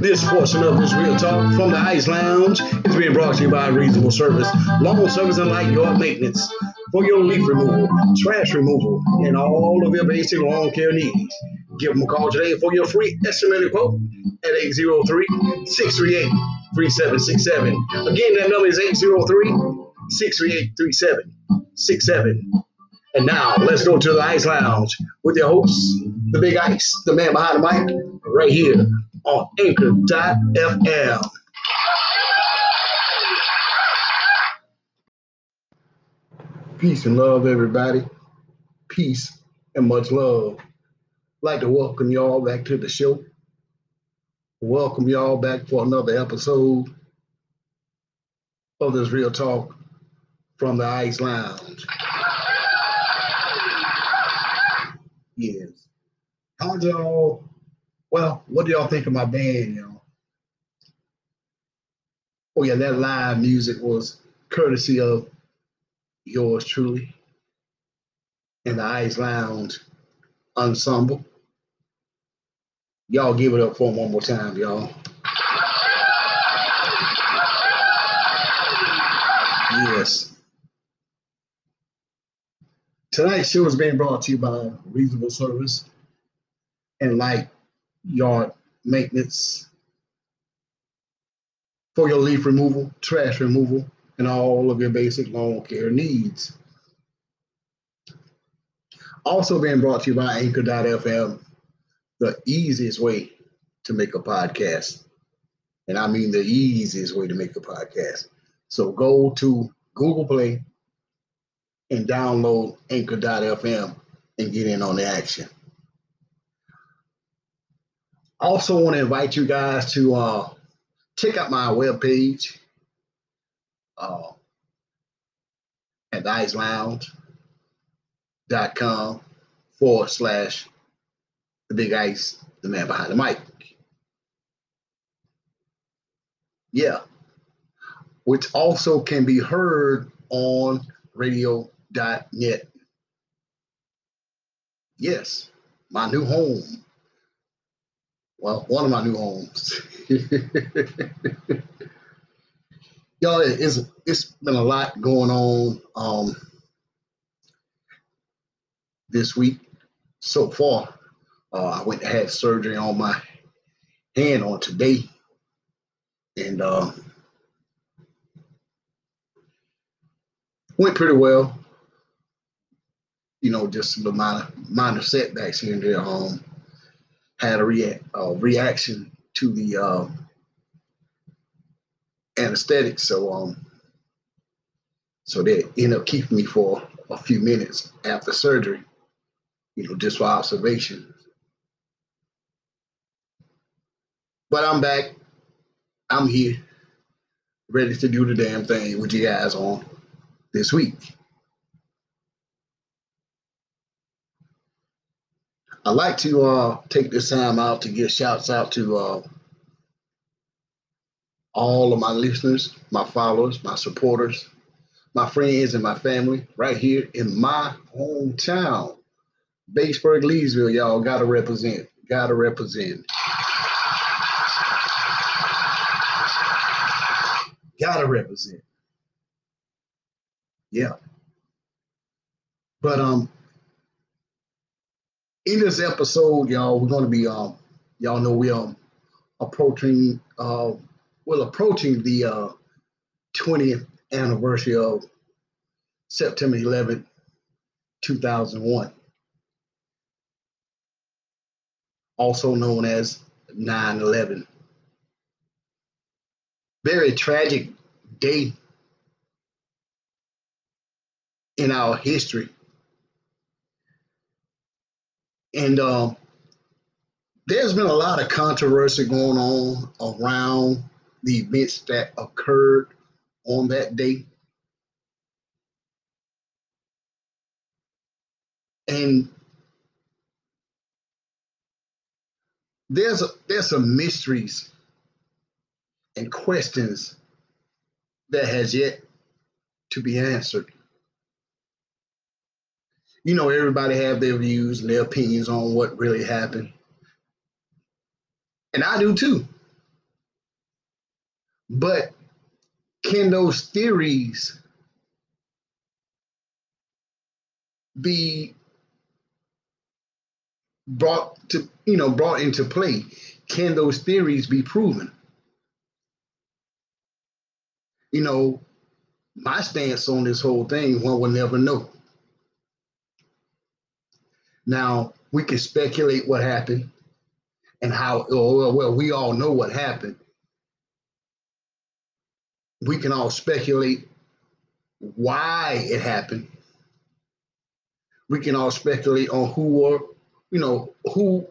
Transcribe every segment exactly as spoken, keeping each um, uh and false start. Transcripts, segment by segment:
This portion of this Real Talk from the Ice Lounge is being brought to you by Reasonable Service. Local service and light yard maintenance. for your leaf removal, trash removal, and all of your basic lawn care needs. Give them a call today for your free estimated quote at eight zero three, six three eight, three seven six seven. Again, that number is eight zero three, six three eight, three seven six seven. And now, let's go to the Ice Lounge with your hosts, the Big Ice, the man behind the mic, right here on anchor dot f m. Peace and love, everybody. Peace and much love. I'd like to welcome y'all back to the show. Welcome y'all back for another episode of this Real Talk from the Ice Lounge. Yes. How do y'all, well, what do y'all think of my band, y'all? Oh yeah, that live music was courtesy of yours truly and the Ice Lounge Ensemble. Y'all give it up for them one more time, y'all. Yes. Tonight's show is being brought to you by Reasonable Service and Light Yard Maintenance for your leaf removal, trash removal, and all of your basic lawn care needs. Also being brought to you by anchor dot f m, the easiest way to make a podcast. And I mean the easiest way to make a podcast. So go to Google Play and download anchor dot f m and get in on the action. Also want to invite you guys to uh, check out my webpage uh, at icelounge.com forward slash the Big Ice, the man behind the mic. Yeah. Which also can be heard on radio dot net. Yes, my new home. Well, one of my new homes. Y'all, it's, it's been a lot going on um, this week so far. Uh, I went and had surgery on my hand on today. And uh, went pretty well. You know, just some minor, minor setbacks here and there. Um, had a rea- uh, reaction to the uh, anesthetic, so um, so they ended up keeping me for a few minutes after surgery. You know, just for observation. But I'm back. I'm here, ready to do the damn thing with you guys on this week. I'd like to uh, take this time out to give shouts out to uh, all of my listeners, my followers, my supporters, my friends, and my family right here in my hometown. Batesburg, Leesville, y'all gotta represent, gotta represent. Gotta represent. Yeah. But um, in this episode, y'all, we're going to be, um, y'all know we are approaching, uh, well, approaching the uh, twentieth anniversary of September eleventh, two thousand one. Also known as nine eleven. Very tragic day in our history. And uh, there's been a lot of controversy going on around the events that occurred on that day. And there's, there's some mysteries and questions that has yet to be answered. You know, everybody have their views and their opinions on what really happened. And I do too. But can those theories be brought to, you know, brought into play? Can those theories be proven? You know, my stance on this whole thing, one will never know. Now, we can speculate what happened and how, or, well, we all know what happened. We can all speculate why it happened. We can all speculate on who were, you know, who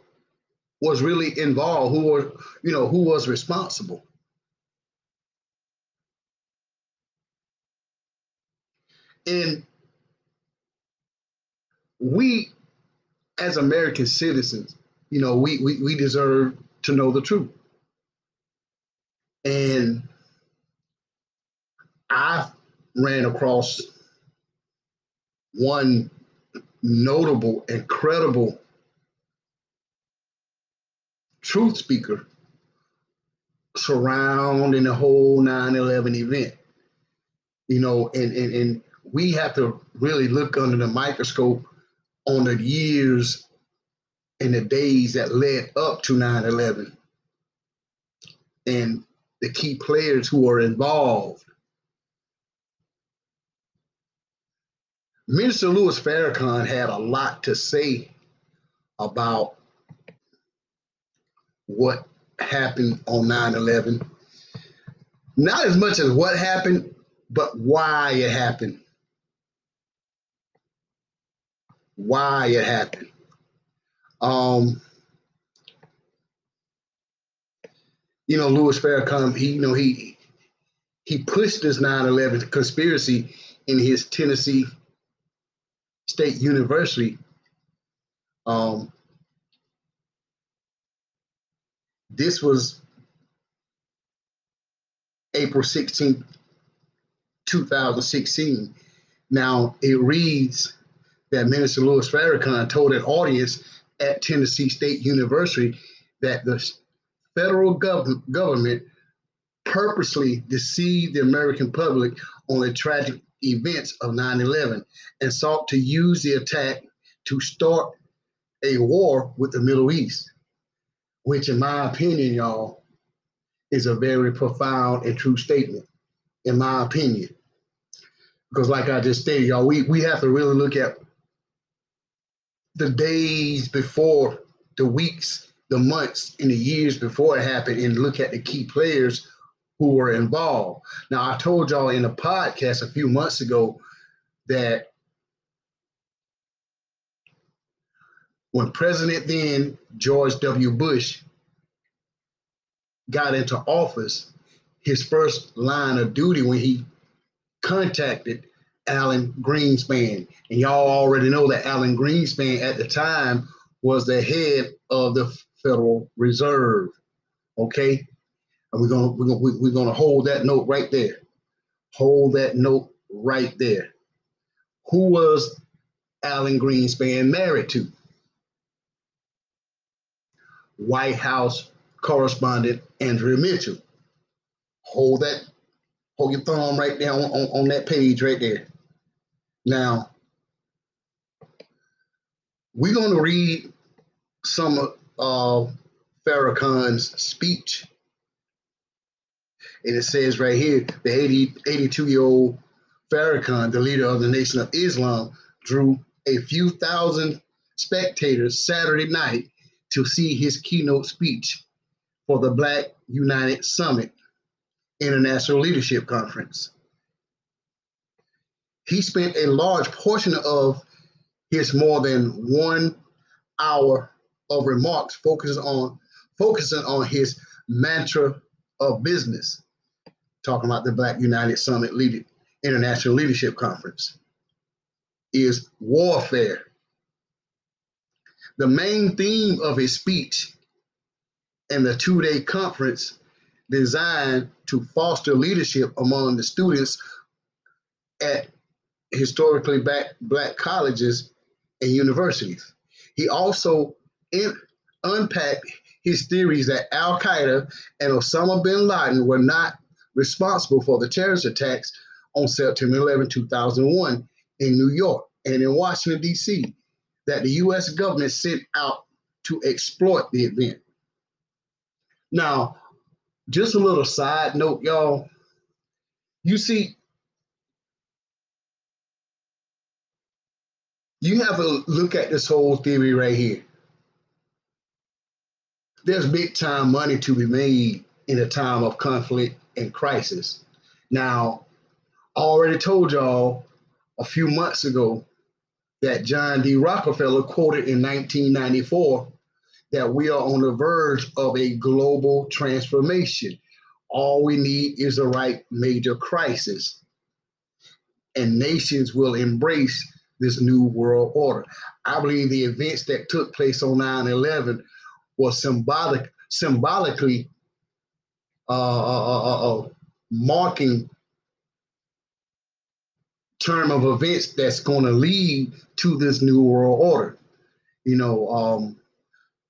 was really involved, who were, you know, who was responsible. And we, as American citizens, you know, we, we, we deserve to know the truth. And I ran across one notable, incredible truth speaker surrounding the whole nine eleven event. You know, and, and, and we have to really look under the microscope on the years and the days that led up to nine eleven and the key players who are involved. Minister Louis Farrakhan had a lot to say about what happened on nine eleven. Not as much as what happened, but why it happened. Why it happened. Um, you know, Louis Farrakhan, he, you know, he, he pushed this nine eleven conspiracy in his Tennessee State University um, this was April sixteenth, two thousand sixteen. Now it reads that Minister Louis Farrakhan told an audience at Tennessee State University that the federal gov- government purposely deceived the American public on the tragic events of nine eleven and sought to use the attack to start a war with the Middle East, which in my opinion, y'all, is a very profound and true statement, in my opinion. Because like I just stated, y'all, we, we have to really look at the days before, the weeks, the months, and the years before it happened and look at the key players who were involved. Now, I told y'all in a podcast a few months ago that when President then George W. Bush got into office, his first line of duty when he contacted Alan Greenspan, and y'all already know that Alan Greenspan at the time was the head of the Federal Reserve, okay? And we're gonna we're gonna we're gonna hold that note right there. Hold that note right there. Who was Alan Greenspan married to? White House correspondent Andrea Mitchell. Hold that, hold your thumb right there on, on, on that page right there. Now, we're gonna read some of uh, Farrakhan's speech. And it says right here, the eighty-two-year-old Farrakhan, the leader of the Nation of Islam, drew a few thousand spectators Saturday night to see his keynote speech for the Black United Summit International Leadership Conference. He spent a large portion of his more than one hour of remarks focusing on, focusing on his mantra of business. Talking about the Black United Summit Lead- International Leadership Conference is warfare. The main theme of his speech and the two-day conference designed to foster leadership among the students at historically black, black colleges and universities. He also in, unpacked his theories that al-Qaeda and Osama bin Laden were not responsible for the terrorist attacks on September eleventh, two thousand one in New York. and in Washington, D C, that the U S government sent out to exploit the event. Now, just a little side note, y'all. You see, you have a look at this whole theory right here. There's big time money to be made in a time of conflict and crisis. Now, I already told y'all a few months ago that John D. Rockefeller quoted in nineteen ninety-four that we are on the verge of a global transformation. All we need is the right major crisis, and nations will embrace this new world order. I believe the events that took place on nine eleven were symbolic, symbolically uh, uh, uh, uh, marking term of events that's going to lead to this new world order. You know, um,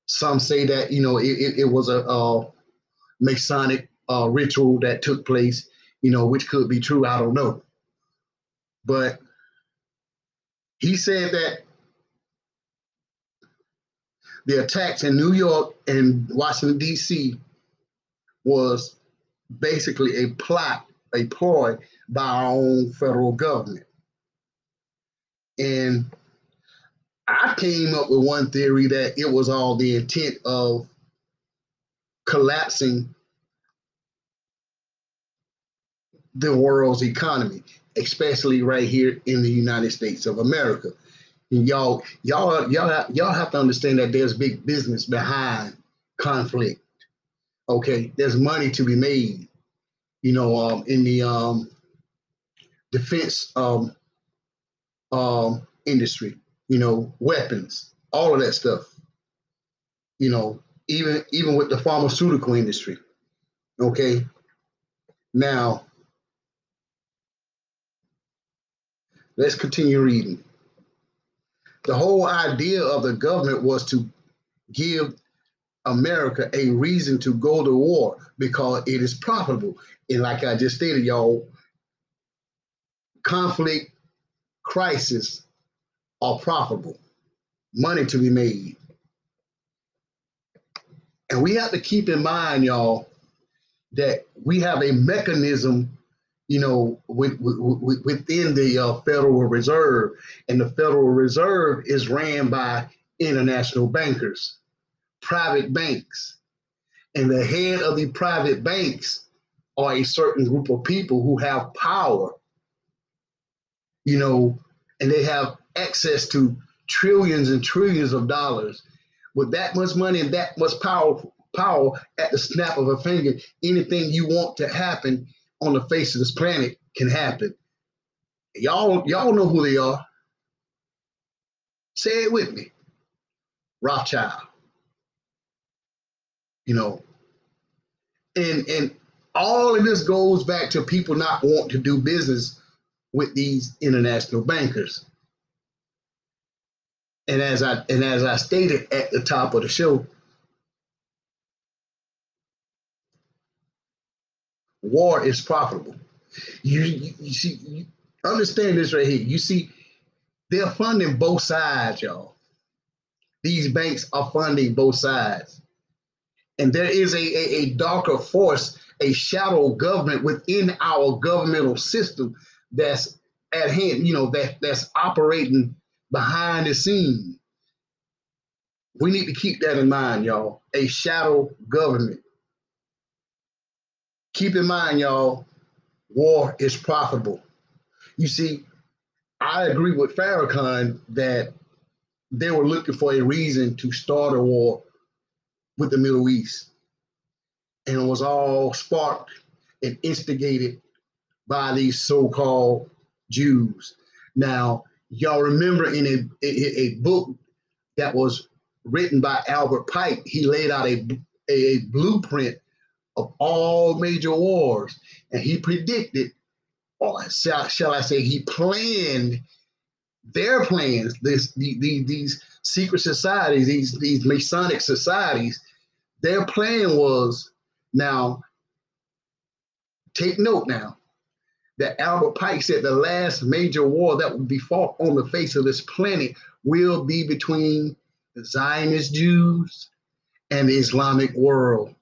some say that, you know, it, it, it was a uh, Masonic uh, ritual that took place, you know, which could be true. I don't know. But he said that the attacks in New York and Washington, D C was basically a plot, a ploy by our own federal government. And I came up with one theory that it was all the intent of collapsing the world's economy, especially right here in the United States of America. And y'all, y'all, y'all, y'all have to understand that there's big business behind conflict. Okay, there's money to be made. You know, um, in the um, defense um, um, industry, you know, weapons, all of that stuff. You know, even even with the pharmaceutical industry. Okay, now let's continue reading. The whole idea of the government was to give America a reason to go to war because it is profitable. And like I just stated, y'all, conflict, crisis are profitable. Money to be made. And we have to keep in mind, y'all, that we have a mechanism, you know, with, with, within the uh, Federal Reserve. And the Federal Reserve is ran by international bankers, private banks, and the head of the private banks are a certain group of people who have power, you know, and they have access to trillions and trillions of dollars. With that much money and that much power, power at the snap of a finger, anything you want to happen on the face of this planet can happen. Y'all, y'all know who they are. Say it with me. Rothschild. You know, and and all of this goes back to people not wanting to do business with these international bankers. And as I and as I stated at the top of the show, war is profitable. You you, you see, you understand this right here. You see, they're funding both sides, y'all. These banks are funding both sides. And there is a, a, a darker force, a shadow government within our governmental system that's at hand, you know, that, that's operating behind the scenes. We need to keep that in mind, y'all. A shadow government. Keep in mind, y'all, war is profitable. You see, I agree with Farrakhan that they were looking for a reason to start a war with the Middle East, and it was all sparked and instigated by these so-called Jews. Now, y'all remember in a, a, a book that was written by Albert Pike, he laid out a, a blueprint of all major wars, and he predicted, or shall, shall I say, he planned their plans, this, the, the, these secret societies, these, these Masonic societies. Their plan was, now, take note now, that Albert Pike said the last major war that will be fought on the face of this planet will be between the Zionist Jews and the Islamic world.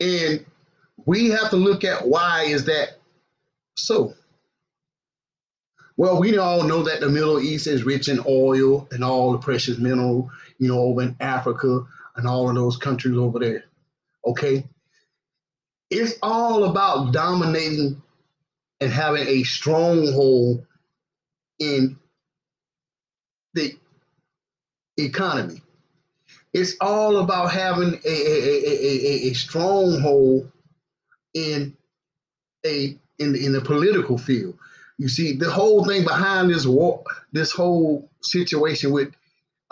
And we have to look at why is that so? Well, we all know that the Middle East is rich in oil and all the precious mineral, you know, over in Africa and all of those countries over there, okay? It's all about dominating and having a stronghold in the economy. It's all about having a, a, a, a, a stronghold in, a, in, in the political field. You see, the whole thing behind this war, this whole situation with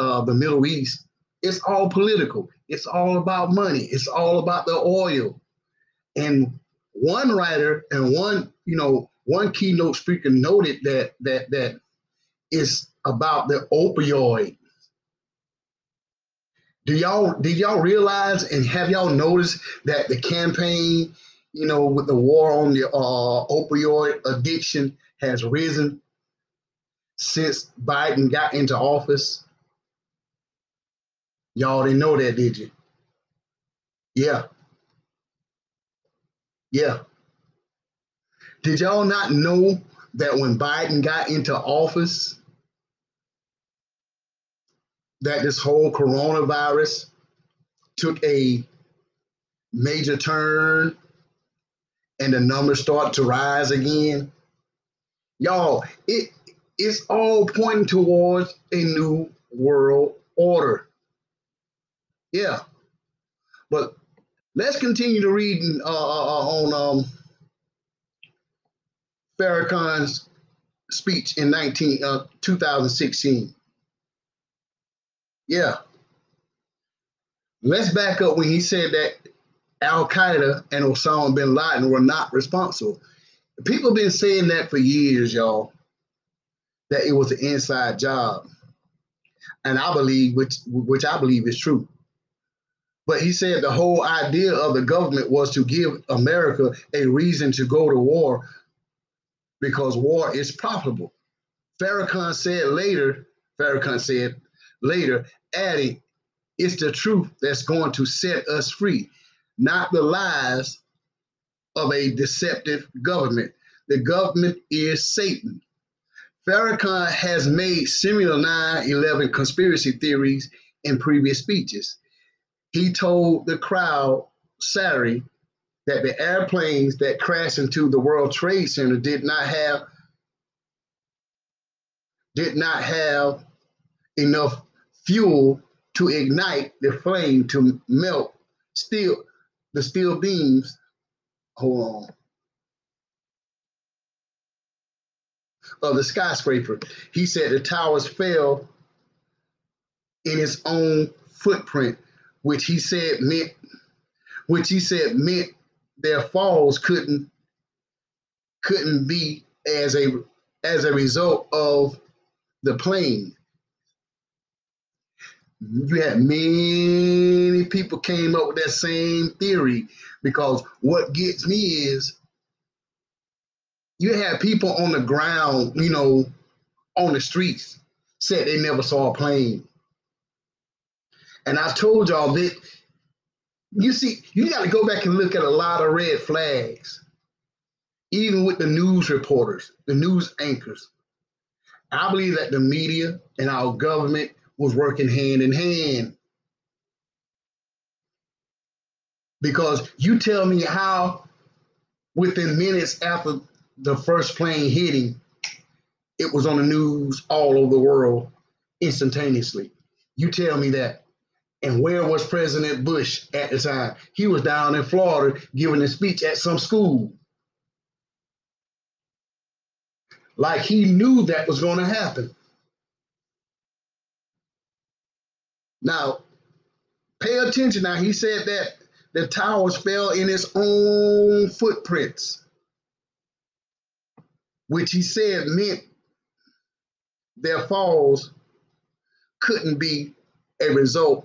uh, the Middle East, it's all political. It's all about money. It's all about the oil. And one writer and one, you know, one keynote speaker noted that that that it's about the opioid. Do y'all did y'all realize and have y'all noticed that the campaign, you know, with the war on the uh, opioid addiction has risen since Biden got into office? Y'all didn't know that, did you? Yeah. Yeah. Did y'all not know that when Biden got into office, that this whole coronavirus took a major turn and the numbers start to rise again? Y'all, it, it's all pointing towards a new world order. Yeah. But let's continue to read uh, on um, Farrakhan's speech in nineteen, uh, twenty sixteen. Yeah. Let's back up when he said that al-Qaeda and Osama bin Laden were not responsible. People been saying that for years, y'all, that it was an inside job. And I believe, which, which I believe is true. But he said the whole idea of the government was to give America a reason to go to war because war is profitable. Farrakhan said later, Farrakhan said later, adding, it's the truth that's going to set us free, not the lies of a deceptive government. The government is Satan. Farrakhan has made similar nine eleven conspiracy theories in previous speeches. He told the crowd Saturday that the airplanes that crashed into the World Trade Center did not have did not have enough fuel to ignite the flame to melt steel the steel beams. Hold on. Of the skyscraper. He said the towers fell in its own footprint, which he said meant, which he said meant their falls couldn't couldn't be as a as a result of the plane. You had many people came up with that same theory, because what gets me is you had people on the ground, you know, on the streets said they never saw a plane. And I told y'all that, you see, you got to go back and look at a lot of red flags, even with the news reporters, the news anchors. I believe that the media and our government was working hand in hand. Because you tell me how within minutes after the first plane hitting, it was on the news all over the world instantaneously. You tell me that. And where was President Bush at the time? He was down in Florida giving a speech at some school. Like he knew that was going to happen. Now, pay attention. Now, he said that the towers fell in its own footprints, which he said meant their falls couldn't be a result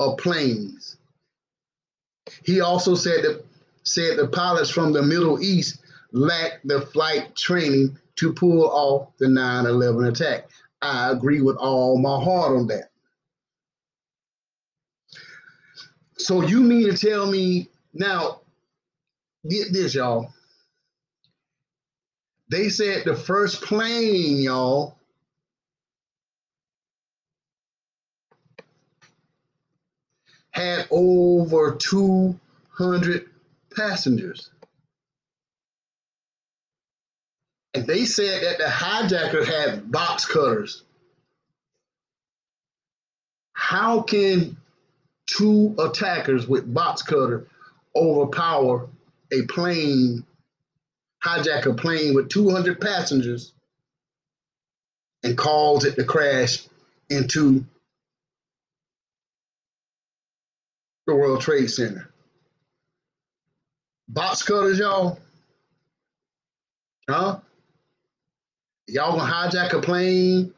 of planes. He also said that said the pilots from the Middle East lacked the flight training to pull off the nine eleven attack. I agree with all my heart on that. So you mean to tell me, now, get this, y'all. They said the first plane, y'all, had over two hundred passengers. And they said that the hijackers had box cutters. How can two attackers with box cutter overpower a plane, hijack a plane with two hundred passengers and cause it to crash into the World Trade Center? Box cutters, y'all? Huh? Y'all gonna hijack a plane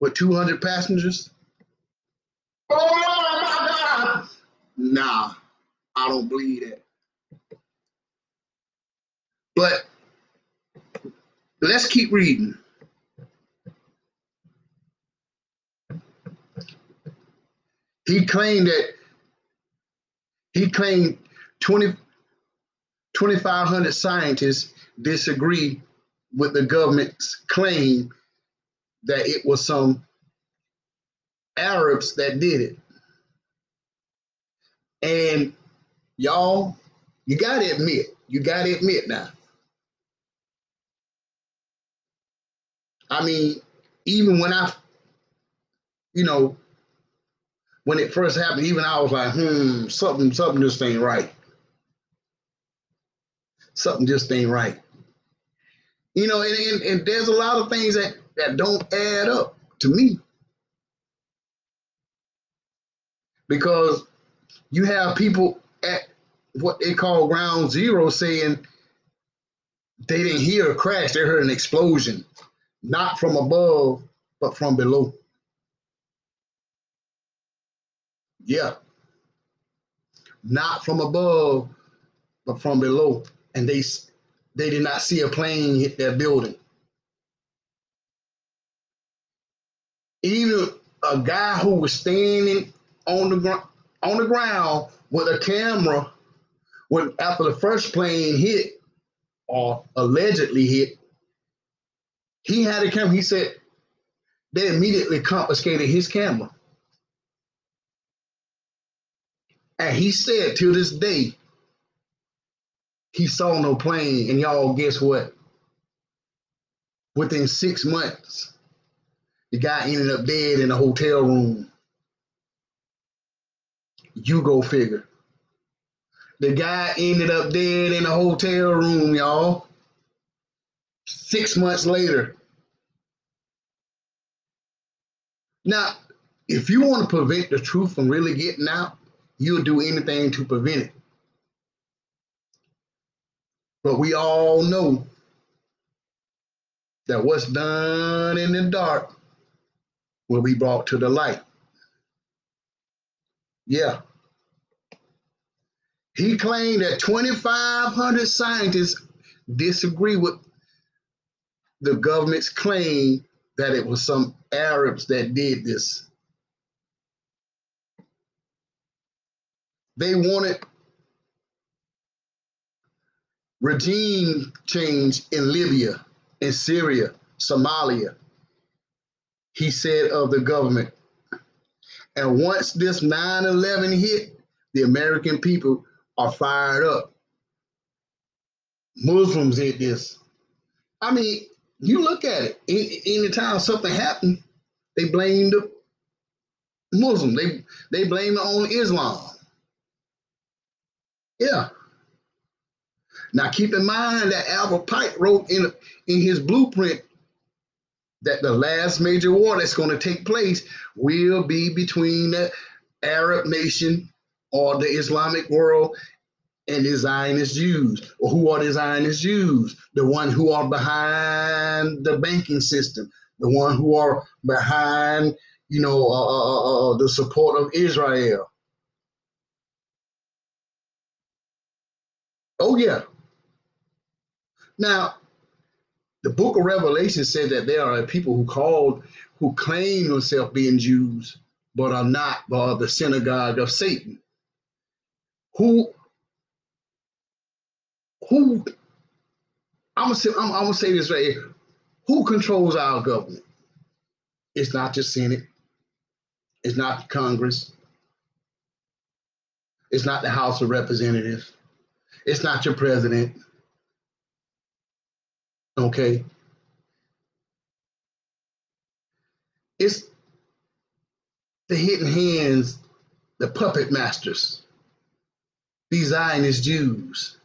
with two hundred passengers? Oh, my God. Nah, I don't believe that. But let's keep reading. He claimed that He claimed twenty-five hundred scientists disagree with the government's claim that it was some Arabs that did it. And y'all, you gotta admit, you gotta admit now. I mean, even when I, you know, when it first happened, even I was like, hmm, something, something just ain't right. Something just ain't right. You know, and, and, and there's a lot of things that, that don't add up to me. Because you have people at what they call ground zero saying they didn't hear a crash, they heard an explosion. Not from above, but from below. Yeah, not from above, but from below. And they they did not see a plane hit their building. Even a guy who was standing on the ground on the ground with a camera when after the first plane hit, or allegedly hit, he had a camera. He said they immediately confiscated his camera. And he said to this day, he saw no plane. And y'all, guess what? Within six months, the guy ended up dead in a hotel room. You go figure. The guy ended up dead in a hotel room, y'all. Six months later. Now, if you want to prevent the truth from really getting out, you'll do anything to prevent it. But we all know that what's done in the dark will be brought to the light. Yeah. He claimed that twenty-five hundred scientists disagree with the government's claim that it was some Arabs that did this. They wanted regime change in Libya, in Syria, Somalia, he said of the government. And once this nine eleven hit, the American people are fired up. Muslims did this. I mean, you look at it. Any, anytime something happened, they blamed the Muslim. They, they blamed it on Islam. Yeah. Now keep in mind that Albert Pike wrote in, in his blueprint that the last major war that's going to take place will be between the Arab nation or the Islamic world and the Zionist Jews. Or who are the Zionist Jews? The one who are behind the banking system, the one who are behind, you know, uh, uh, uh, the support of Israel. Oh, yeah. Now, the book of Revelation said that there are people who called, who claim themselves being Jews, but are not, but are the synagogue of Satan. Who, who, I'm gonna say, I'm, I'm gonna say this right here. Who controls our government? It's not the Senate. It's not the Congress. It's not the House of Representatives. It's not your president. Okay. It's the hidden hands, the puppet masters, these Zionist Jews,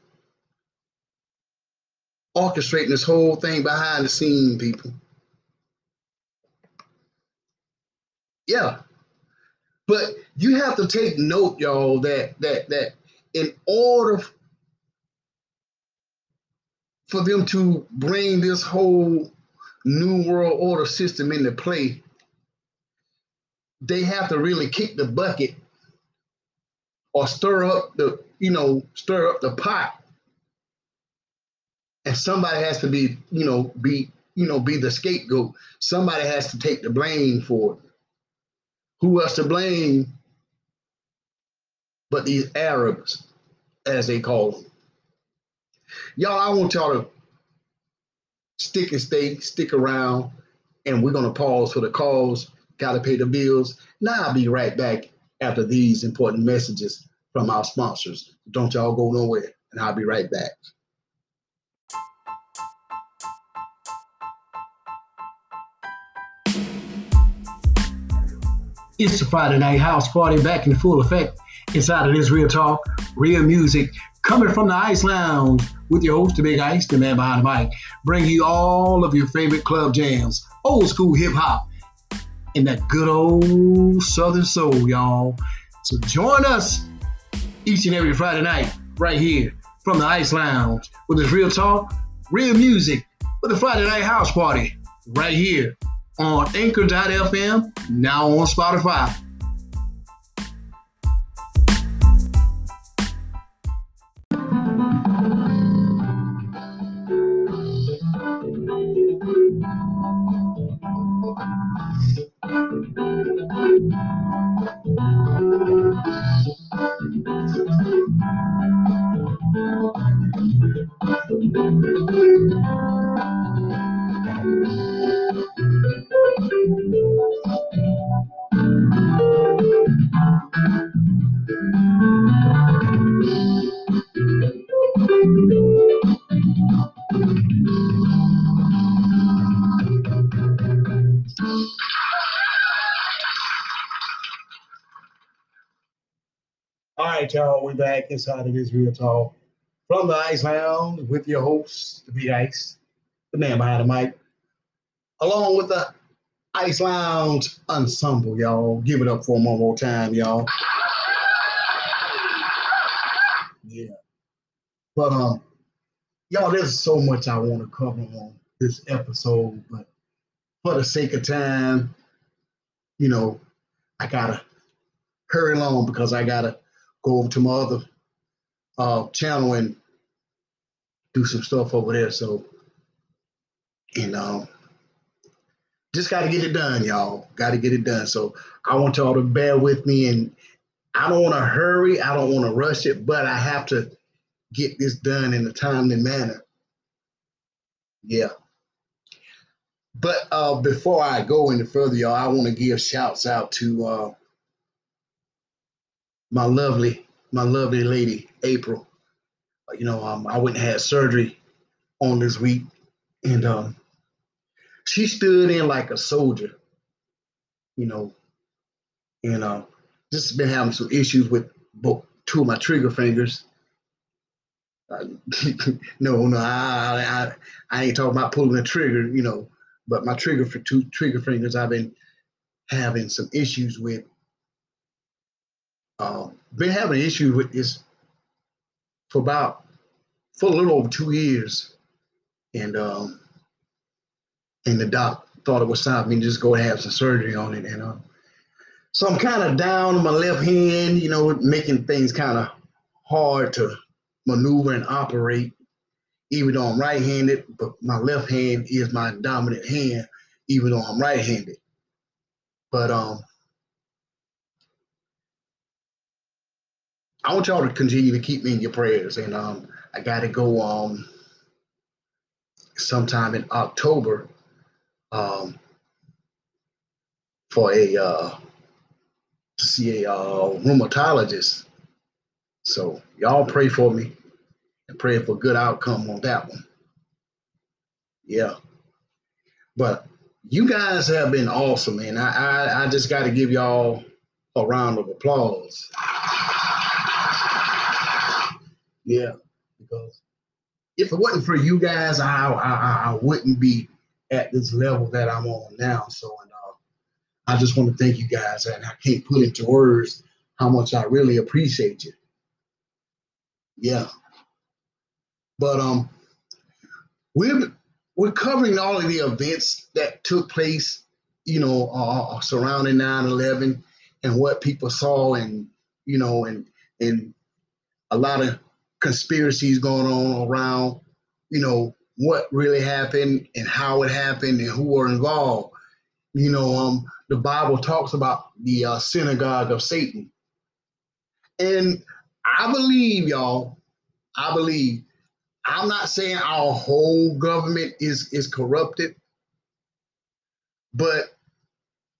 orchestrating this whole thing behind the scene, people. Yeah. But you have to take note, y'all, that that that in order for them to bring this whole new world order system into play, they have to really kick the bucket or stir up the, you know, stir up the pot. And somebody has to be, you know, be, you know, be the scapegoat. Somebody has to take the blame for it. Who else to blame but these Arabs, as they call them? Y'all, I want y'all to stick and stay, stick around, and we're going to pause for the calls. Got to pay the bills. Now I'll be right back after these important messages from our sponsors. Don't y'all go nowhere, and I'll be right back. It's the Friday Night House Party back in full effect. Inside of this real talk, real music, coming from the Ice Lounge with your host, the Big Ice, the man behind the mic, bringing you all of your favorite club jams, old school hip hop, and that good old Southern soul, y'all. So join us each and every Friday night right here from the Ice Lounge with this real talk, real music, with the Friday Night House Party right here on anchor dot f m, now on Spotify. Y'all, we back inside of this real talk from the Ice Lounge with your host, the Big Ice, the man behind the mic, along with the Ice Lounge Ensemble. Y'all, give it up for them one more time, y'all. Yeah, but um, y'all, there's so much I want to cover on this episode, but for the sake of time, you know, I gotta hurry along because I gotta go over to my other uh, channel and do some stuff over there. So, and um, just got to get it done, y'all. Got to get it done. So I want y'all to bear with me, and I don't want to hurry. I don't want to rush it, but I have to get this done in a timely manner. Yeah. But uh, before I go any further, y'all, I want to give shouts out to uh, My lovely, my lovely lady, April. You know, um, I went and had surgery on this week, and um, she stood in like a soldier, you know, and uh, just been having some issues with both, two of my trigger fingers. Uh, no, no, I, I, I ain't talking about pulling the trigger, you know, but my trigger for two trigger fingers, I've been having some issues with. Uh, been having an issue with this for about, for a little over two years. And um, and the doc thought it was time for me to just go and have some surgery on it. And uh, so I'm kind of down on my left hand, you know, making things kind of hard to maneuver and operate, even though I'm right-handed, but my left hand is my dominant hand, even though I'm right-handed. But um, I want y'all to continue to keep me in your prayers. And um, I got to go um, sometime in October um, for a uh, to see a uh, rheumatologist. So y'all pray for me and pray for good outcome on that one. Yeah. But you guys have been awesome, man. I I, I just got to give y'all a round of applause. Yeah, because if it wasn't for you guys, I I, I wouldn't be at this level that I'm on now. So and, uh, I just want to thank you guys, and I can't put into words how much I really appreciate you. Yeah. But um, we're we're covering all of the events that took place, you know, uh, surrounding nine eleven and what people saw, and you know, and and a lot of conspiracies going on around, you know, what really happened and how it happened and who were involved. You know, um, the Bible talks about the uh, synagogue of Satan, and I believe y'all. I believe. I'm not saying our whole government is, is corrupted, but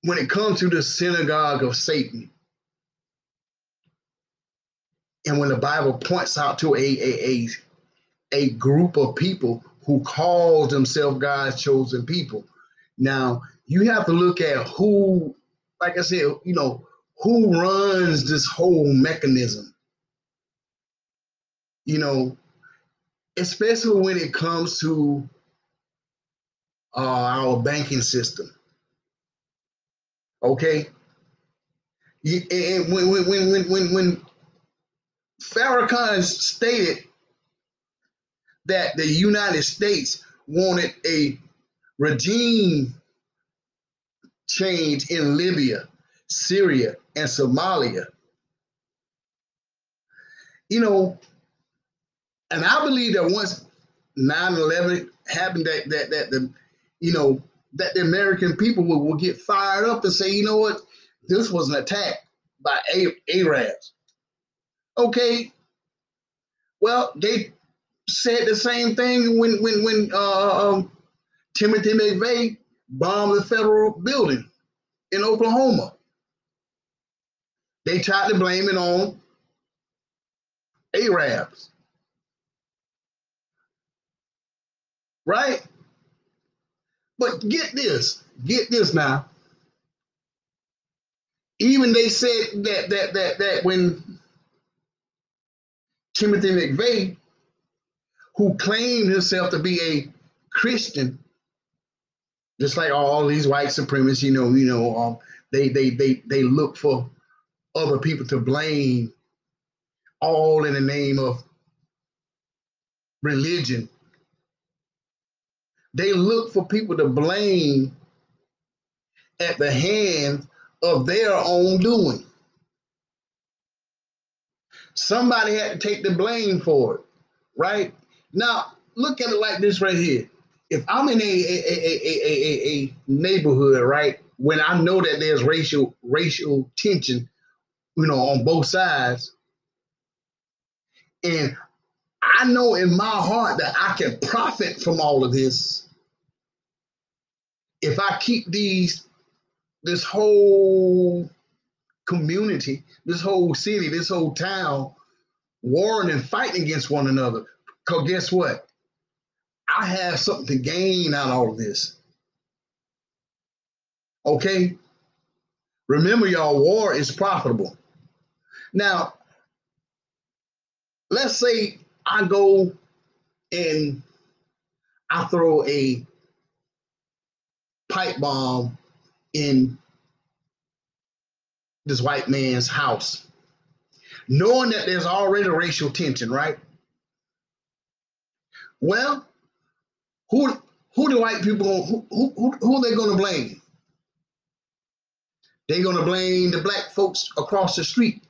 when it comes to the synagogue of Satan, and when the Bible points out to a, a, a, a group of people who call themselves God's chosen people, now you have to look at who, like I said, you know, who runs this whole mechanism, you know, especially when it comes to uh, our banking system. Okay, and when when when when when Farrakhan stated that the United States wanted a regime change in Libya, Syria, and Somalia, you know. And I believe that once nine eleven happened, that that that the, you know, that the American people will, will get fired up and say, you know what, this was an attack by Arabs. Okay. Well, they said the same thing when when when uh, um, Timothy McVeigh bombed the federal building in Oklahoma. They tried to blame it on Arabs. Right? But get this, get this now. Even they said that that that that when Timothy McVeigh, who claimed himself to be a Christian, just like all these white supremacists, you know, you know, um, they they they they look for other people to blame, all in the name of religion. They look for people to blame at the hands of their own doing. Somebody had to take the blame for it, right? Now, look at it like this right here. If I'm in a, a, a, a, a, a neighborhood, right, when I know that there's racial, racial tension, you know, on both sides, and I know in my heart that I can profit from all of this, if I keep these, this whole community, this whole city, this whole town warring and fighting against one another, because guess what? I have something to gain out of all of this. Okay? Remember, y'all, war is profitable. Now, let's say I go and I throw a pipe bomb in this white man's house, knowing that there's already racial tension, right? Well, who who the white people, who who, who are they going to blame? They're going to blame the black folks across the street.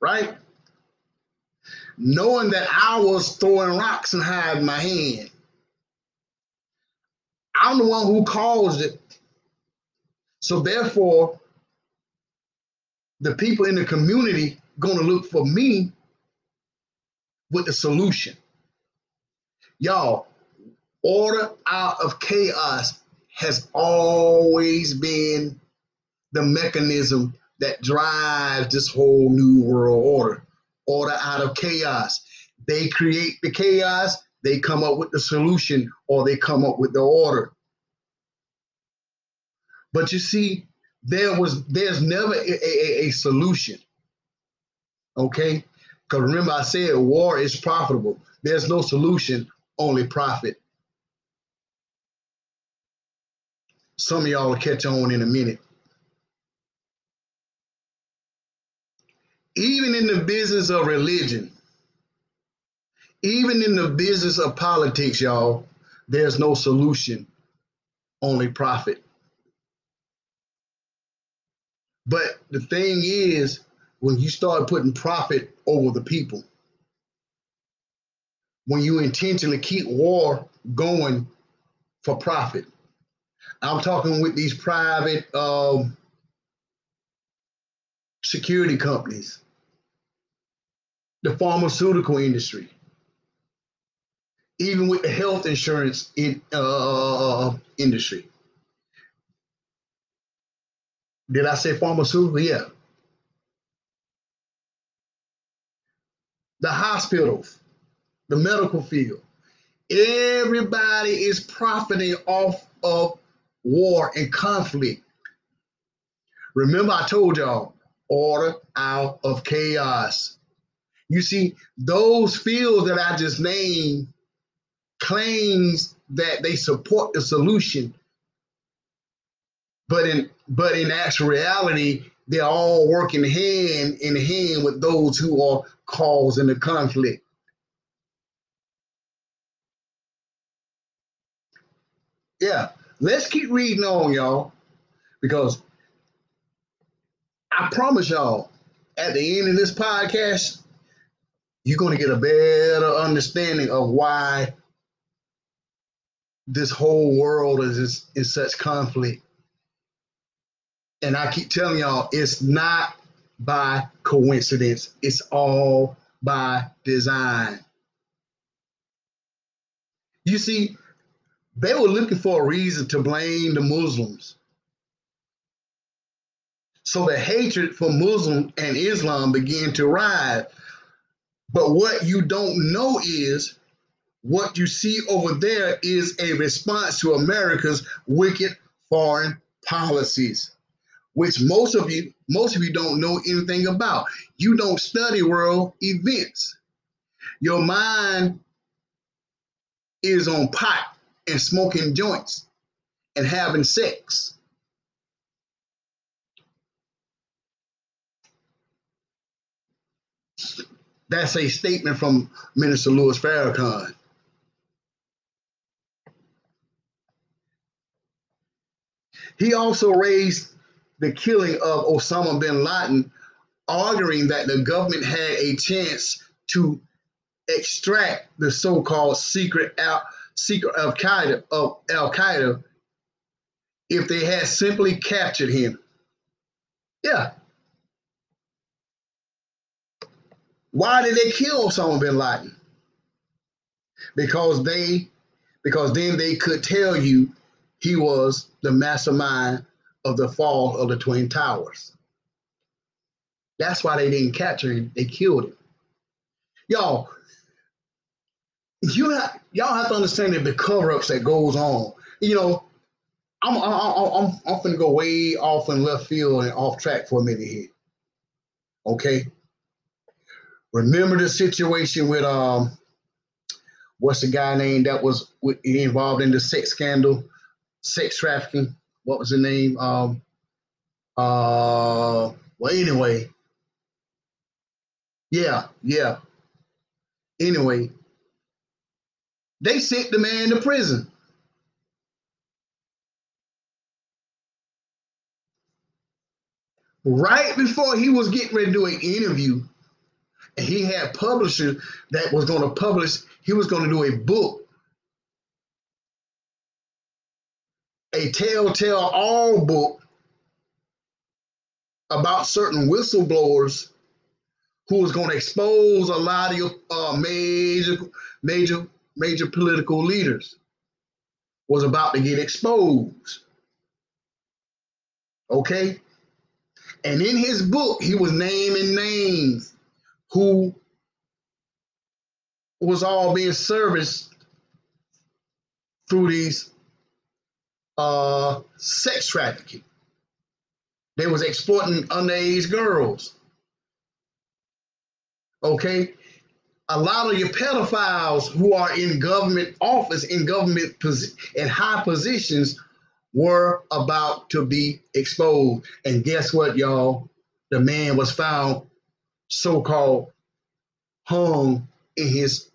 right? Knowing that I was throwing rocks and hiding my hand. I'm the one who caused it. So therefore, the people in the community gonna look for me with the solution. Y'all, order out of chaos has always been the mechanism that drives this whole new world order. Order out of chaos. They create the chaos, they come up with the solution, or they come up with the order. But you see, there was, there's never a, a, a solution, okay? Because remember I said war is profitable. There's no solution, only profit. Some of y'all will catch on in a minute. Even in the business of religion, even in the business of politics, y'all, there's no solution, only profit. But the thing is, when you start putting profit over the people, when you intentionally keep war going for profit, I'm talking with these private um, security companies, the pharmaceutical industry, even with the health insurance in, uh, industry. Did I say pharmaceutical? Yeah. The hospitals, the medical field, everybody is profiting off of war and conflict. Remember, I told y'all, order out of chaos. You see, those fields that I just named claims that they support the solution, but in but in actual reality, they're all working hand in hand with those who are causing the conflict. Yeah, let's keep reading on, y'all, because I promise y'all, at the end of this podcast, you're going to get a better understanding of why this whole world is in such conflict. And I keep telling y'all, it's not by coincidence. It's all by design. You see, they were looking for a reason to blame the Muslims. So the hatred for Muslim and Islam began to rise. But what you don't know is what you see over there is a response to America's wicked foreign policies, which most of you, most of you don't know anything about. You don't study world events. Your mind is on pot and smoking joints and having sex. That's a statement from Minister Louis Farrakhan. He also raised the killing of Osama bin Laden, arguing that the government had a chance to extract the so-called secret al secret al-Qaeda of al-Qaeda if they had simply captured him. Yeah. Why did they kill Osama bin Laden? Because they because then they could tell you he was the mastermind of the fall of the Twin Towers. That's why they didn't capture him. They killed him. Y'all, you have, y'all have to understand that the cover-ups that goes on. You know, I'm I'm I'm I'm gonna go way off in left field and off track for a minute here. Okay. Remember the situation with um, what's the guy named that was involved in the sex scandal, sex trafficking? What was the name? Um, uh, well, anyway, yeah, yeah. Anyway, they sent the man to prison. Right before he was getting ready to do an interview he had publishers that was going to publish. He was going to do a book, a telltale all book about certain whistleblowers who was going to expose a lot of your uh, major, major, major political leaders was about to get exposed. Okay? And in his book, he was naming names who was all being serviced through these uh, sex trafficking. They was exploiting underage girls. Okay? A lot of your pedophiles who are in government office, in government and high positions, were about to be exposed. And guess what, y'all? The man was found so-called hung in his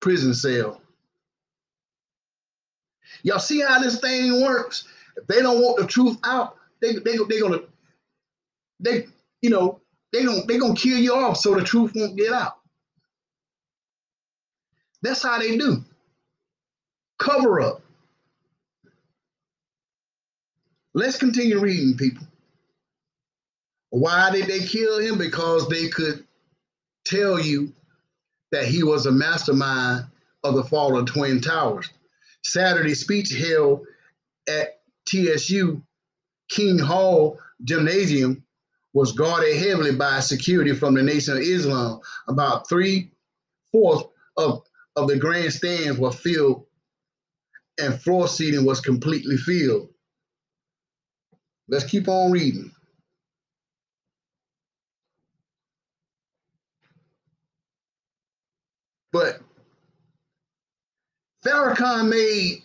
prison cell. Y'all see how this thing works? If they don't want the truth out, they they they gonna they you know they don't they gonna kill you off so the truth won't get out. That's how they do. Cover up. Let's continue reading, people. Why did they kill him? Because they could tell you that he was a mastermind of the fall of Twin Towers. Saturday speech held at T S U King Hall Gymnasium was guarded heavily by security from the Nation of Islam. About three-fourths of, of the grandstands were filled and floor seating was completely filled. Let's keep on reading. But Farrakhan made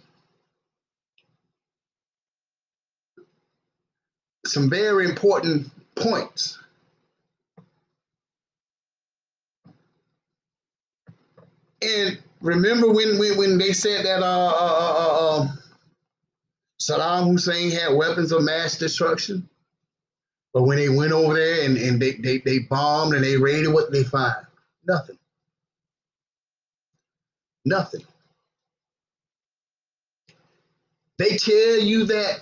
some very important points. And remember when when, when they said that uh, uh, uh, uh, Saddam Hussein had weapons of mass destruction? But when they went over there and, and they, they, they bombed and they raided, what did they find? Nothing. Nothing. They tell you that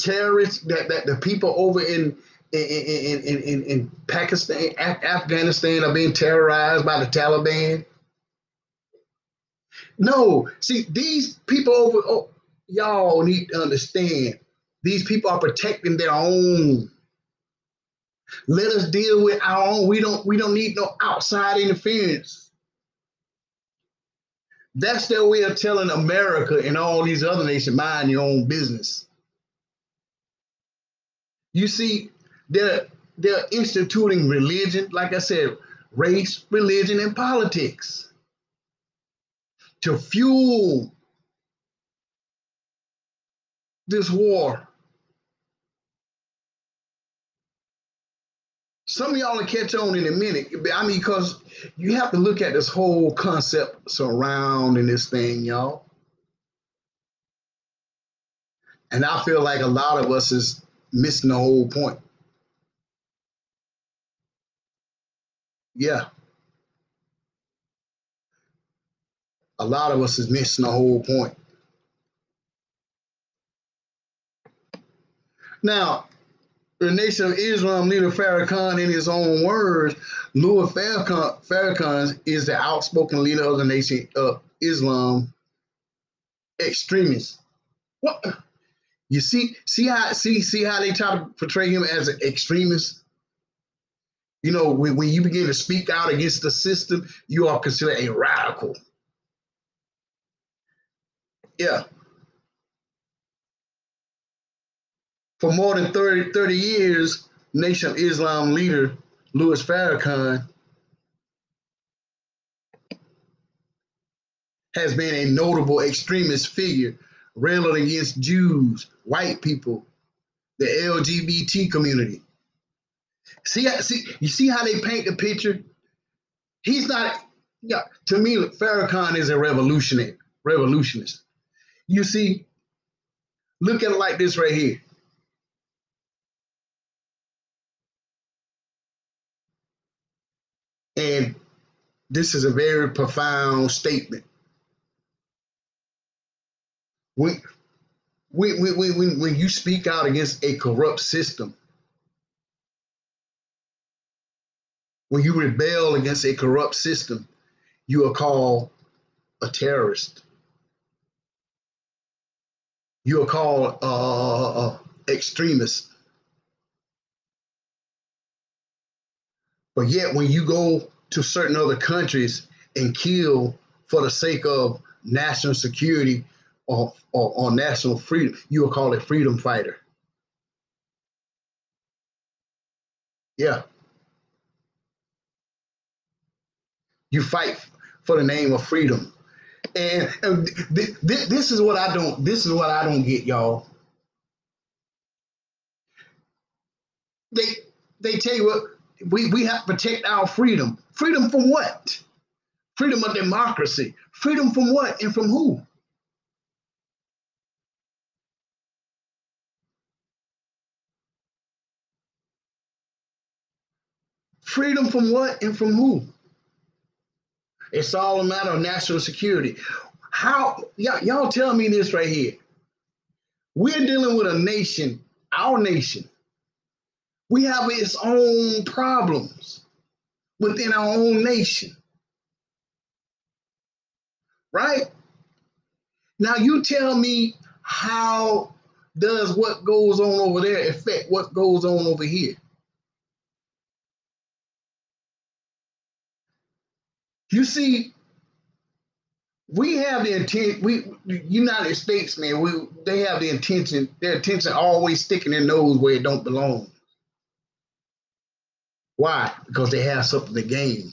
terrorists, that, that the people over in in in in, in, in Pakistan, Af- Afghanistan are being terrorized by the Taliban. No, see, these people over, oh, y'all need to understand, these people are protecting their own. Let us deal with our own. We don't, we don't need no outside interference. That's their way of telling America and all these other nations, mind your own business. You see, they're, they're instituting religion, like I said, race, religion, and politics to fuel this war. Some of y'all will catch on in a minute. I mean, because you have to look at this whole concept surrounding this thing, y'all. And I feel like a lot of us is missing the whole point. Yeah. A lot of us is missing the whole point. Now, the Nation of Islam leader Farrakhan, in his own words, Louis Farrakhan, Farrakhan is the outspoken leader of the Nation of Islam extremists. What? You see, see how see see how they try to portray him as an extremist. You know, when, when you begin to speak out against the system, you are considered a radical. Yeah. For more than thirty, thirty years, Nation of Islam leader Louis Farrakhan has been a notable extremist figure, railing against Jews, white people, the L G B T community. See, see, you see how they paint the picture? He's not, yeah, to me, Farrakhan is a revolutionary, revolutionist. You see, look at it like this right here. And this is a very profound statement. When, when, when, when, when you speak out against a corrupt system, when you rebel against a corrupt system, you are called a terrorist. You are called uh, extremist. But yet when you go to certain other countries and kill for the sake of national security or, or, or national freedom, you are called a freedom fighter. Yeah. You fight for the name of freedom. And, and th th this is what I don't, this is what I don't get, y'all. They, they tell you what, we, we have to protect our freedom. Freedom from what? Freedom of democracy. Freedom from what and from who? Freedom from what and from who? It's all a matter of national security. How, y'all tell me this right here. We're dealing with a nation, our nation. We have its own problems within our own nation. Right? Now you tell me, how does what goes on over there affect what goes on over here? You see, we have the intent, we, United States, man, we, they have the intention, their intention always sticking their nose where it don't belong. Why? Because they have something to gain.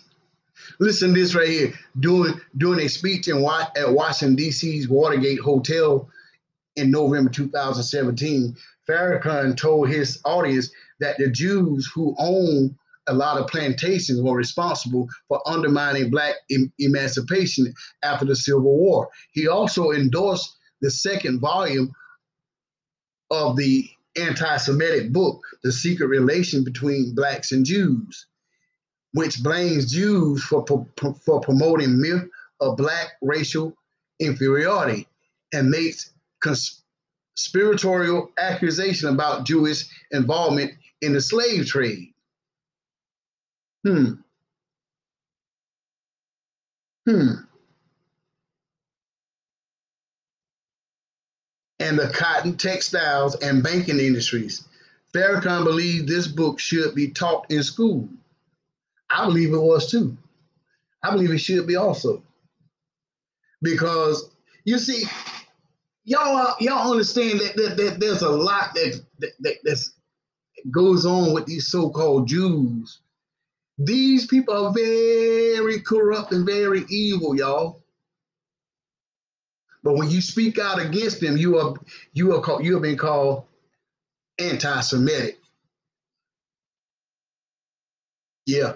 Listen to this right here. Doing, doing a speech in, at Washington, D C's Watergate Hotel in November two thousand seventeen, Farrakhan told his audience that the Jews who own a lot of plantations were responsible for undermining Black em emancipation after the Civil War. He also endorsed the second volume of the anti-Semitic book, The Secret Relation Between Blacks and Jews, which blames Jews for, pro for promoting myth of Black racial inferiority and makes conspiratorial accusation about Jewish involvement in the slave trade. Hmm. Hmm. And the cotton, textiles, and banking industries. Farrakhan believed this book should be taught in school. I believe it was too. I believe it should be also. Because, you see, y'all y'all understand that, that, that there's a lot that, that, that that's, goes on with these so-called Jews. These people are very corrupt and very evil, y'all. But when you speak out against them, you are you are called, you have been called anti-Semitic. Yeah.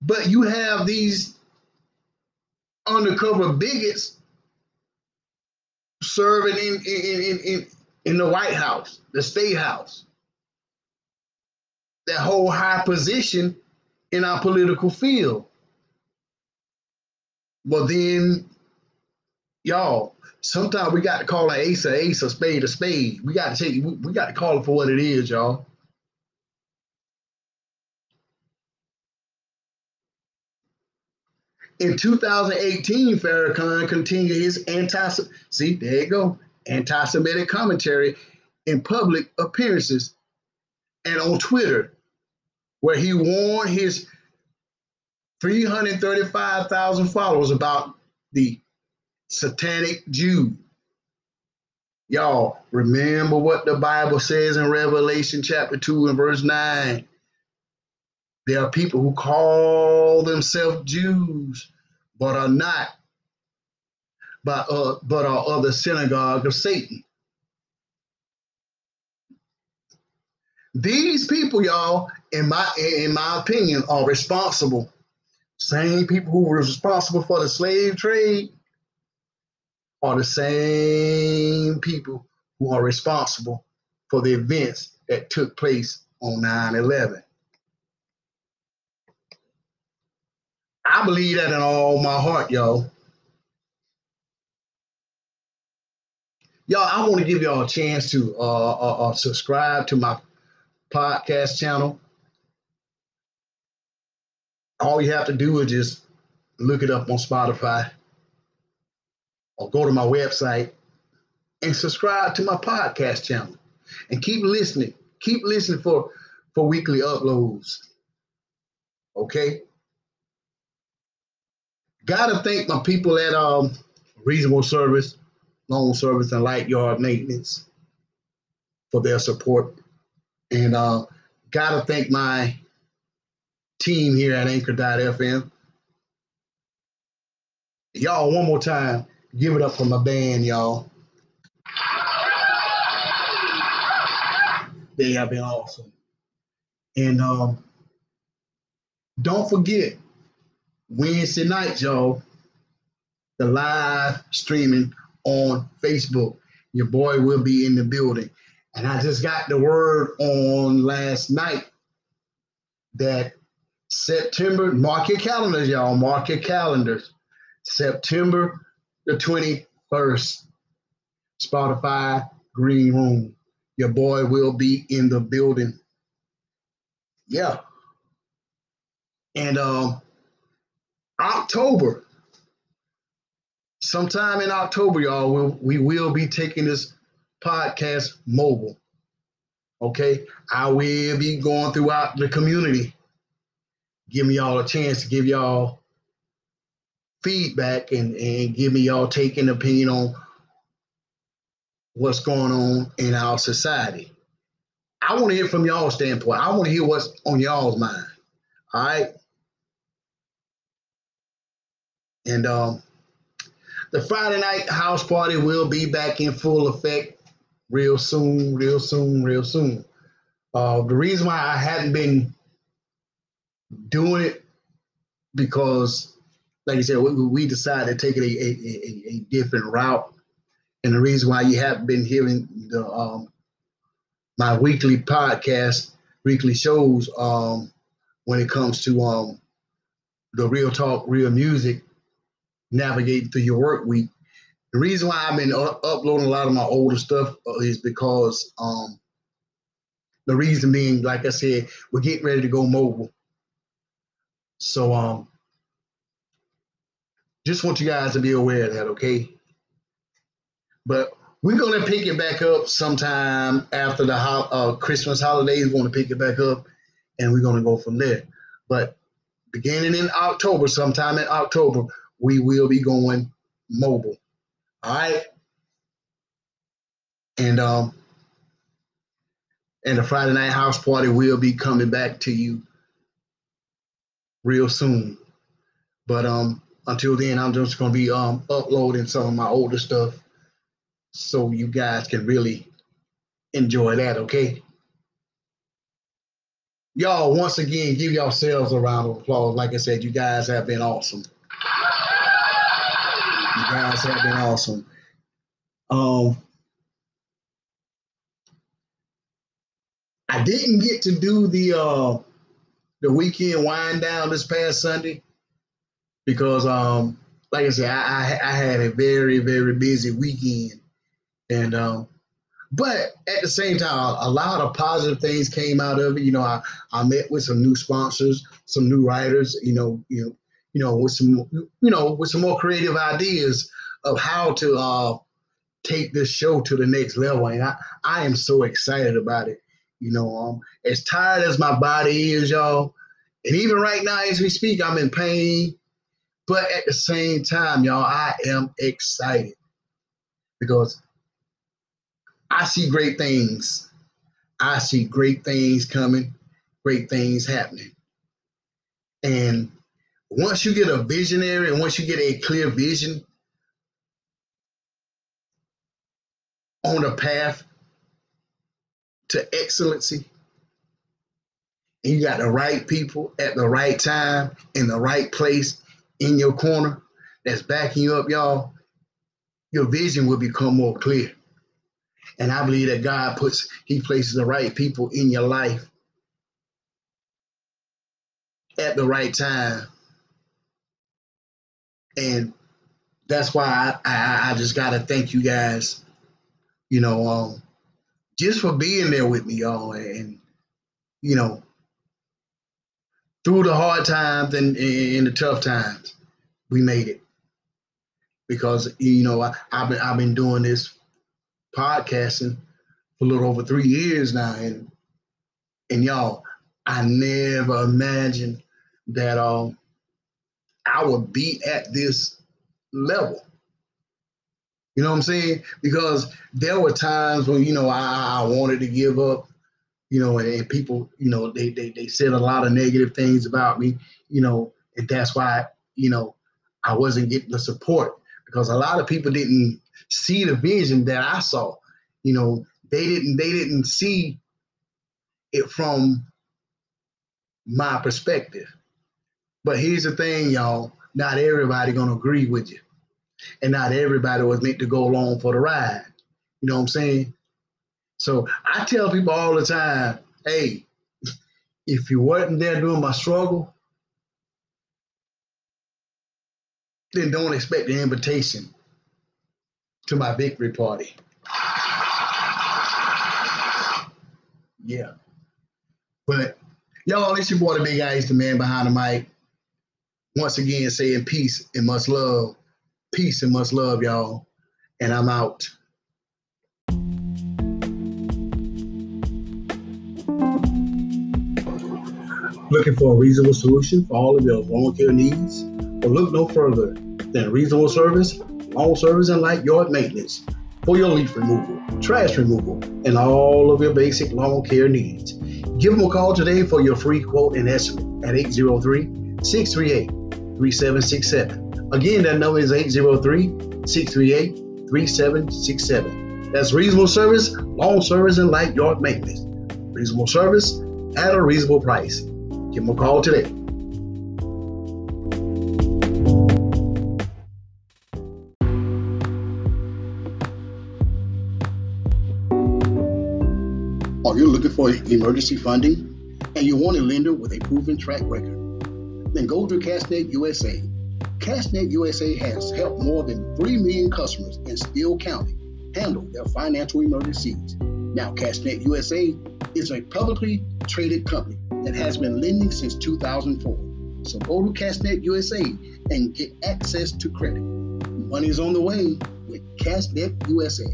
But you have these undercover bigots serving in in in in, in the White House, the State House. That whole high position in our political field. Well, then, y'all, sometimes we got to call an ace a ace, a spade a spade. We got to take, we got to call it for what it is, y'all. In two thousand eighteen, Farrakhan continued his anti, see, there you go, anti-Semitic commentary in public appearances and on Twitter, where he warned his three hundred thirty-five thousand followers about the satanic Jew. Y'all, remember what the Bible says in Revelation chapter two and verse nine. There are people who call themselves Jews, but are not, but, uh, but are of the synagogue of Satan. These people, y'all, in my in my opinion, are responsible. Same people who were responsible for the slave trade are the same people who are responsible for the events that took place on nine eleven. I believe that in all my heart, y'all. Y'all, I want to give y'all a chance to uh, uh, uh, subscribe to my podcast channel. All you have to do is just look it up on Spotify or go to my website and subscribe to my podcast channel and keep listening. Keep listening for, for weekly uploads. Okay? Gotta thank my people at um, Reasonable Service, Loan Service, and Light Yard Maintenance for their support. And uh, gotta thank my team here at anchor dot f m. Y'all, one more time, give it up for my band, y'all. They have been awesome. And um, don't forget, Wednesday night, y'all, the live streaming on Facebook. Your boy will be in the building. And I just got the word on last night that September, mark your calendars, y'all, mark your calendars. September the twenty-first, Spotify Green Room. Your boy will be in the building. Yeah. And um, October, sometime in October, y'all, we'll, we will be taking this podcast mobile. Okay? I will be going throughout the community, giving y'all a chance to give y'all feedback and, and give me y'all take and opinion on what's going on in our society. I want to hear from y'all's standpoint. I want to hear what's on y'all's mind. All right. And um, the Friday night house party will be back in full effect real soon, real soon, real soon. Uh, the reason why I hadn't been doing it because, like I said, we, we decided to take it a, a, a, a different route. And the reason why you haven't been hearing the um, my weekly podcast, weekly shows, um, when it comes to um, the real talk, real music, navigating through your work week. The reason why I've been u- uploading a lot of my older stuff is because um, the reason being, like I said, we're getting ready to go mobile. So um, just want you guys to be aware of that, okay? But we're going to pick it back up sometime after the ho- uh, Christmas holidays. We're going to pick it back up, and we're going to go from there. But beginning in October, sometime in October, we will be going mobile. All right? And, um, and the Friday night house party will be coming back to you real soon. But um, until then, I'm just going to be um, uploading some of my older stuff, so you guys can really enjoy that, okay? Y'all, once again, give yourselves a round of applause. Like I said, you guys have been awesome. You guys have been awesome. Um, I didn't get to do the uh, the weekend wind down this past Sunday because, um, like I said, I, I, I had a very, very busy weekend. And, um, but at the same time, a lot of positive things came out of it. You know, I, I met with some new sponsors, some new writers, you know, you know, you know, with some, you know, with some more creative ideas of how to, uh, take this show to the next level. And I, I am so excited about it. You know, um, as tired as my body is, y'all. And even right now, as we speak, I'm in pain, but at the same time, y'all, I am excited because I see great things. I see great things coming, great things happening. And once you get a visionary and once you get a clear vision on a path to excellency, and you got the right people at the right time, in the right place, in your corner that's backing you up, y'all, your vision will become more clear. And I believe that God puts, he places the right people in your life at the right time. And that's why I, I, I just got to thank you guys, you know, um, just for being there with me, y'all. And, you know, through the hard times and, and the tough times, we made it. Because, you know, I, I've been I've been doing this podcasting for a little over three years now, and and y'all, I never imagined that um I would be at this level. You know what I'm saying? Because there were times when, you know, I, I wanted to give up, you know, and, and people, you know, they, they they said a lot of negative things about me, you know, and that's why, you know, I wasn't getting the support, because a lot of people didn't see the vision that I saw. You know, they didn't they didn't see it from my perspective. But here's the thing, y'all, not everybody gonna agree with you. And not everybody was meant to go along for the ride. You know what I'm saying? So I tell people all the time, hey, if you weren't there during my struggle, then don't expect the invitation to my victory party. Yeah. But y'all, it's your boy, the Big Ice, the man behind the mic. Once again, saying peace and much love. Peace and much love, y'all. And I'm out. Looking for a reasonable solution for all of your lawn care needs? Well, look no further than Reasonable Service, lawn service and light yard maintenance for your leaf removal, trash removal, and all of your basic lawn care needs. Give them a call today for your free quote and estimate at eight zero three, six three eight, three seven six seven. Again, that number is eight zero three, six three eight, three seven six seven. That's Reasonable Service, lawn service and light yard maintenance. Reasonable service at a reasonable price. Give them a call today. For emergency funding, and you want a lender with a proven track record, then go to CashNet U S A. CashNet U S A has helped more than three million customers in Steele County handle their financial emergencies. Now, CashNet U S A is a publicly traded company that has been lending since two thousand four. So go to CashNet U S A and get access to credit. Money is on the way with CashNet U S A.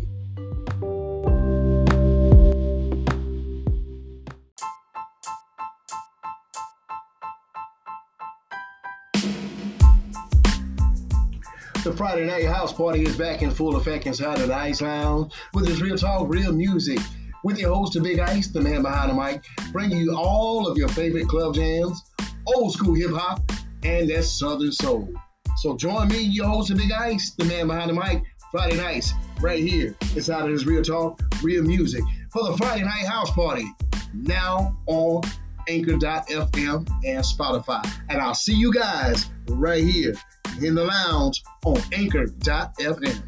The Friday Night House Party is back in full effect inside of the Ice Lounge with this real talk, real music. With your host, the Big Ice, the man behind the mic, bringing you all of your favorite club jams, old school hip hop, and that Southern soul. So join me, your host, the Big Ice, the man behind the mic, Friday nights, right here inside of this real talk, real music for the Friday Night House Party. Now on anchor dot f m and Spotify. And I'll see you guys right here in the lounge on anchor dot f m.